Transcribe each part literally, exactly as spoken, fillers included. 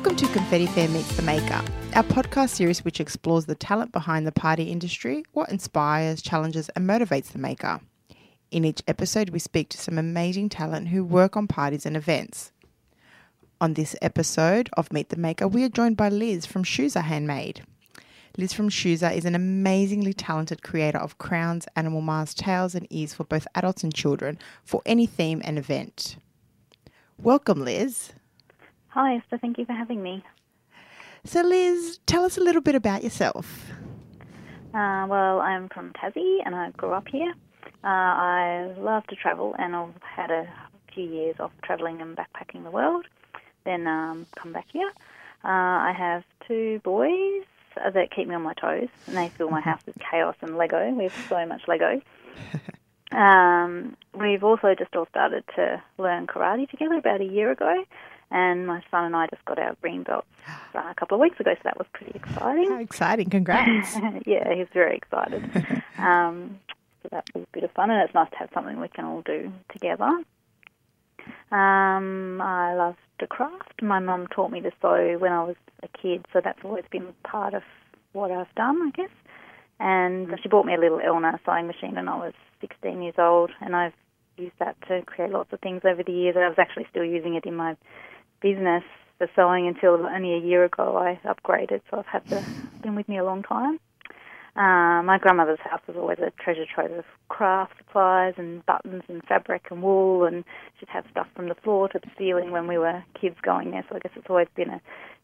Welcome to Confetti Fair Meets the Maker, our podcast series which explores the talent behind the party industry, what inspires, challenges and motivates the maker. In each episode, we speak to some amazing talent who work on parties and events. On this episode of Meet the Maker, we are joined by Liz from Skuza Handmade. Liz from Skuza is an amazingly talented creator of crowns, animal masks, tails and ears for both adults and children for any theme and event. Welcome, Liz. Hi, Esther. Thank you for having me. So, Liz, tell us a little bit about yourself. Uh, well, I'm from Tassie and I grew up here. Uh, I love to travel and I've had a few years of travelling and backpacking the world, then um, come back here. Uh, I have two boys that keep me on my toes and they fill my house with chaos and Lego. We have so much Lego. um, we've also just all started to learn karate together about a year ago. And my son and I just got our green belts uh, a couple of weeks ago, so that was pretty exciting. How exciting. Congrats. Yeah, he's very excited. Um, so that was a bit of fun, and it's nice to have something we can all do together. Um, I love to craft. My mum taught me to sew when I was a kid, so that's always been part of what I've done, I guess. And she bought me a little Elna sewing machine when I was sixteen years old, and I've used that to create lots of things over the years. I was actually still using it in my business for sewing until only a year ago I upgraded, so I've had the, been with me a long time. Uh, my grandmother's house was always a treasure trove of craft supplies and buttons and fabric and wool, and she'd have stuff from the floor to the ceiling when we were kids going there, so I guess it's always been a,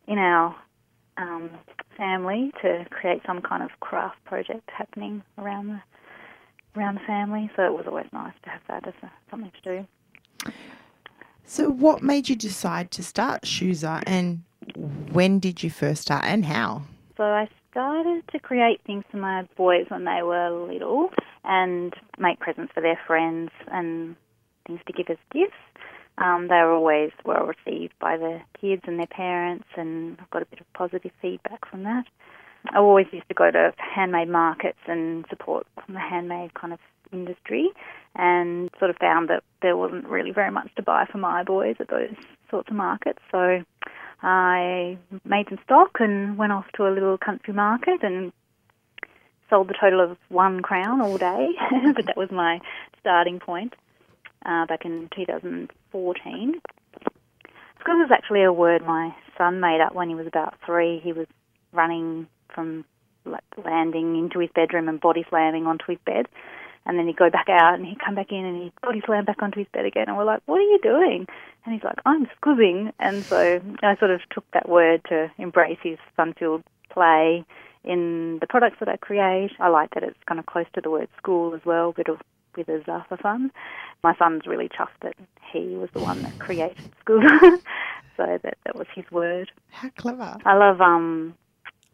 in our um, family to create some kind of craft project happening around the, around the family, so it was always nice to have that as a, something to do. So what made you decide to start Skuza, and when did you first start and how? So I started to create things for my boys when they were little and make presents for their friends and things to give as gifts. Um, they were always well received by the kids and their parents, and I've got a bit of positive feedback from that. I always used to go to handmade markets and support the handmade kind of industry, and sort of found that there wasn't really very much to buy for my boys at those sorts of markets. So I made some stock and went off to a little country market and sold the total of one crown all day, but that was my starting point uh, back in two thousand fourteen. Skuza was actually a word my son made up when he was about three. He was running from like, landing into his bedroom and body slamming onto his bed. And then he'd go back out and he'd come back in and he'd body slam back onto his bed again. And we're like, what are you doing? And he's like, I'm skuzzing. And so I sort of took that word to embrace his fun-filled play in the products that I create. I like that it's kind of close to the word school as well, a bit of with a zuffa fun. My son's really chuffed that he was the one that created school. So that, that was his word. How clever. I love um,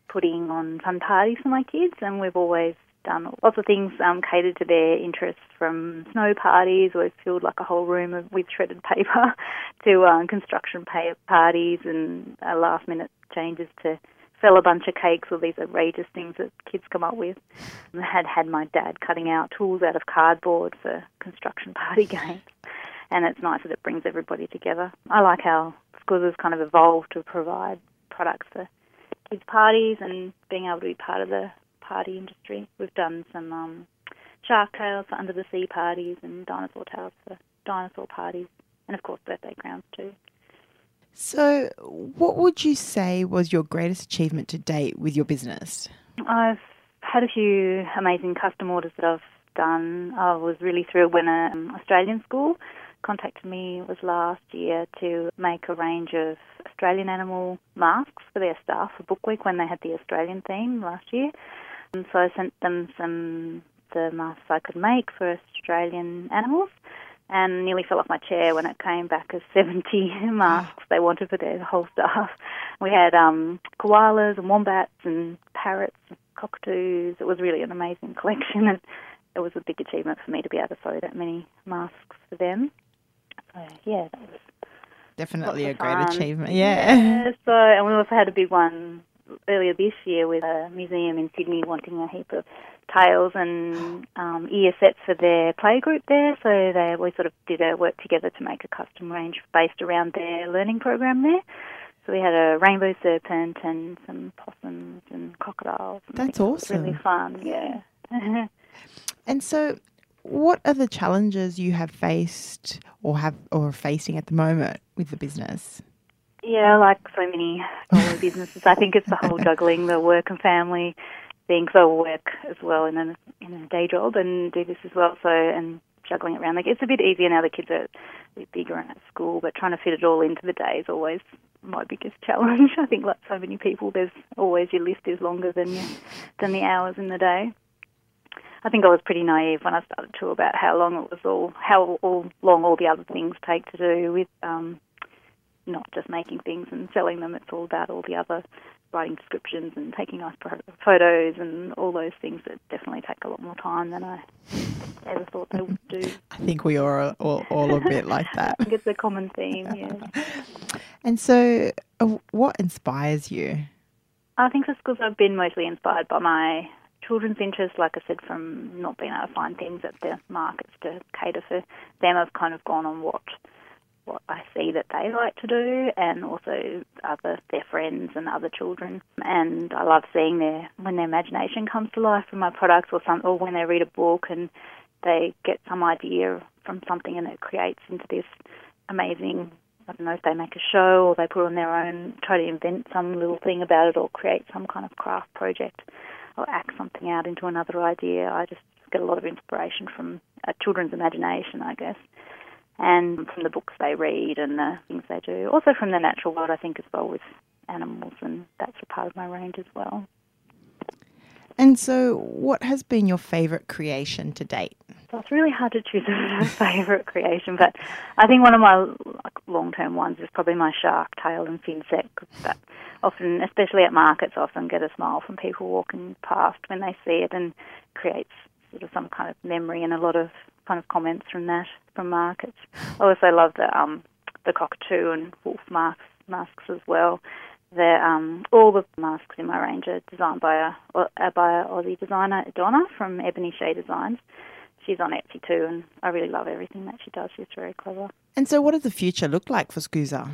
putting on fun parties for my kids, and we've always done lots of things um, catered to their interests, from snow parties, always filled like a whole room of, with shredded paper, to um, construction pay- parties and uh, last-minute changes to fell a bunch of cakes or these outrageous things that kids come up with. I had had my dad cutting out tools out of cardboard for construction party games, and it's nice that it brings everybody together. I like how Skuza's kind of evolved to provide products for kids' parties and being able to be part of the party industry. We've done some um, shark tails for under the sea parties and dinosaur tails for dinosaur parties, and of course birthday crowns too. So what would you say was your greatest achievement to date with your business? I've had a few amazing custom orders that I've done. I was really thrilled when an Australian school contacted me, it was last year, to make a range of Australian animal masks for their staff for Book Week when they had the Australian theme last year. And so I sent them some the masks I could make for Australian animals, and nearly fell off my chair when it came back as seventy masks they wanted for their whole staff. We had um, koalas and wombats and parrots and cockatoos. It was really an amazing collection, and it was a big achievement for me to be able to sew that many masks for them. So, yeah, that was definitely a great achievement. Yeah. yeah. So, and we also had a big one earlier this year with a museum in Sydney wanting a heap of tails and um, ear sets for their playgroup there. So they we sort of did a work together to make a custom range based around their learning program there. So we had a rainbow serpent and some possums and crocodiles. And That's awesome. Really fun, yeah. And so what are the challenges you have faced or have or are facing at the moment with the business? Yeah, like so many smaller businesses, I think it's the whole juggling the work and family thing. So I work as well in a, in a day job and do this as well. So and juggling it around, like it's a bit easier now. The kids are a bit bigger and at school, but trying to fit it all into the day is always my biggest challenge. I think, like so many people, there's always your list is longer than your, than the hours in the day. I think I was pretty naive when I started too about how long it was all, how all long all the other things take to do with um, not just making things and selling them. It's all about all the other writing descriptions and taking nice photos and all those things that definitely take a lot more time than I ever thought they would do. I think we are all, all a bit like that. I think it's a common theme, yeah. And so uh, what inspires you? I think for schools I've been mostly inspired by my children's interests, like I said, from not being able to find things at the markets to cater for them. I've kind of gone on what what I see that they like to do, and also other their friends and other children. And I love seeing their when their imagination comes to life from my products, or some, or when they read a book and they get some idea from something and it creates into this amazing. I don't know if they make a show or they put on their own, try to invent some little thing about it or create some kind of craft project or act something out into another idea. I just get a lot of inspiration from a children's imagination, I guess, and from the books they read and the things they do. Also from the natural world, I think, as well, with animals, and that's a part of my range as well. And so what has been your favourite creation to date? So it's really hard to choose a favourite creation, but I think one of my long-term ones is probably my shark tail and finsec. But often, especially at markets, I often get a smile from people walking past when they see it, and creates sort of some kind of memory and a lot of kind of comments from that, from markets. I also love the um, the cockatoo and wolf masks, masks as well. They're, um, all the masks in my range are designed by a, by an Aussie designer, Donna, from Ebony Shea Designs. She's on Etsy too, and I really love everything that she does. She's very clever. And so what does the future look like for Skuza?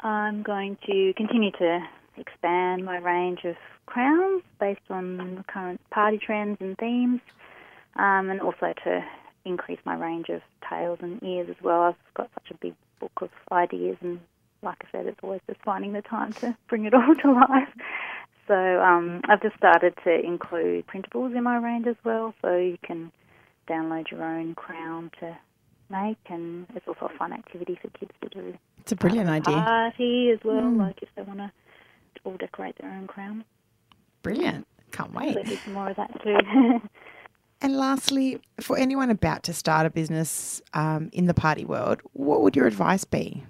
I'm going to continue to expand my range of crowns based on current party trends and themes, um, and also to increase my range of tails and ears as well. I've got such a big book of ideas, and like I said, it's always just finding the time to bring it all to life. So um, I've just started to include printables in my range as well, so you can download your own crown to make, and it's also a fun activity for kids to do. It's a brilliant idea. Party as well, mm. like if they want to all decorate their own crown. Brilliant. Can't wait. There'll be some more of that too. And lastly, for anyone about to start a business um, in the party world, what would your advice be?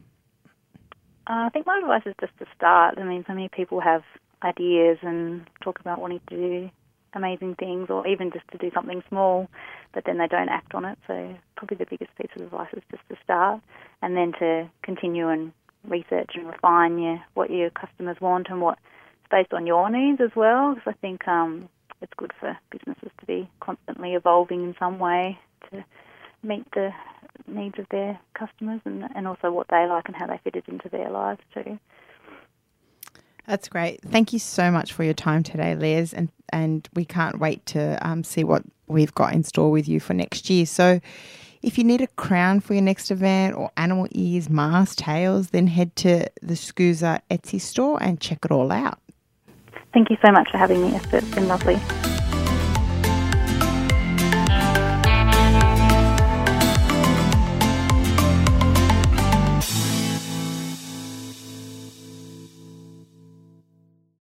Uh, I think my advice is just to start. I mean, so many people have ideas and talk about wanting to do amazing things, or even just to do something small, but then they don't act on it. So probably the biggest piece of advice is just to start, and then to continue and research and refine your, what your customers want and what's based on your needs as well. Because I think um, it's good for businesses to be constantly evolving in some way to meet the needs of their customers, and, and also what they like and how they fit it into their lives too. That's great. Thank you so much for your time today, Liz, and, and we can't wait to um, see what we've got in store with you for next year. So if you need a crown for your next event, or animal ears, masks, tails, then head to the Skuza Etsy store and check it all out. Thank you so much for having me. It's been lovely.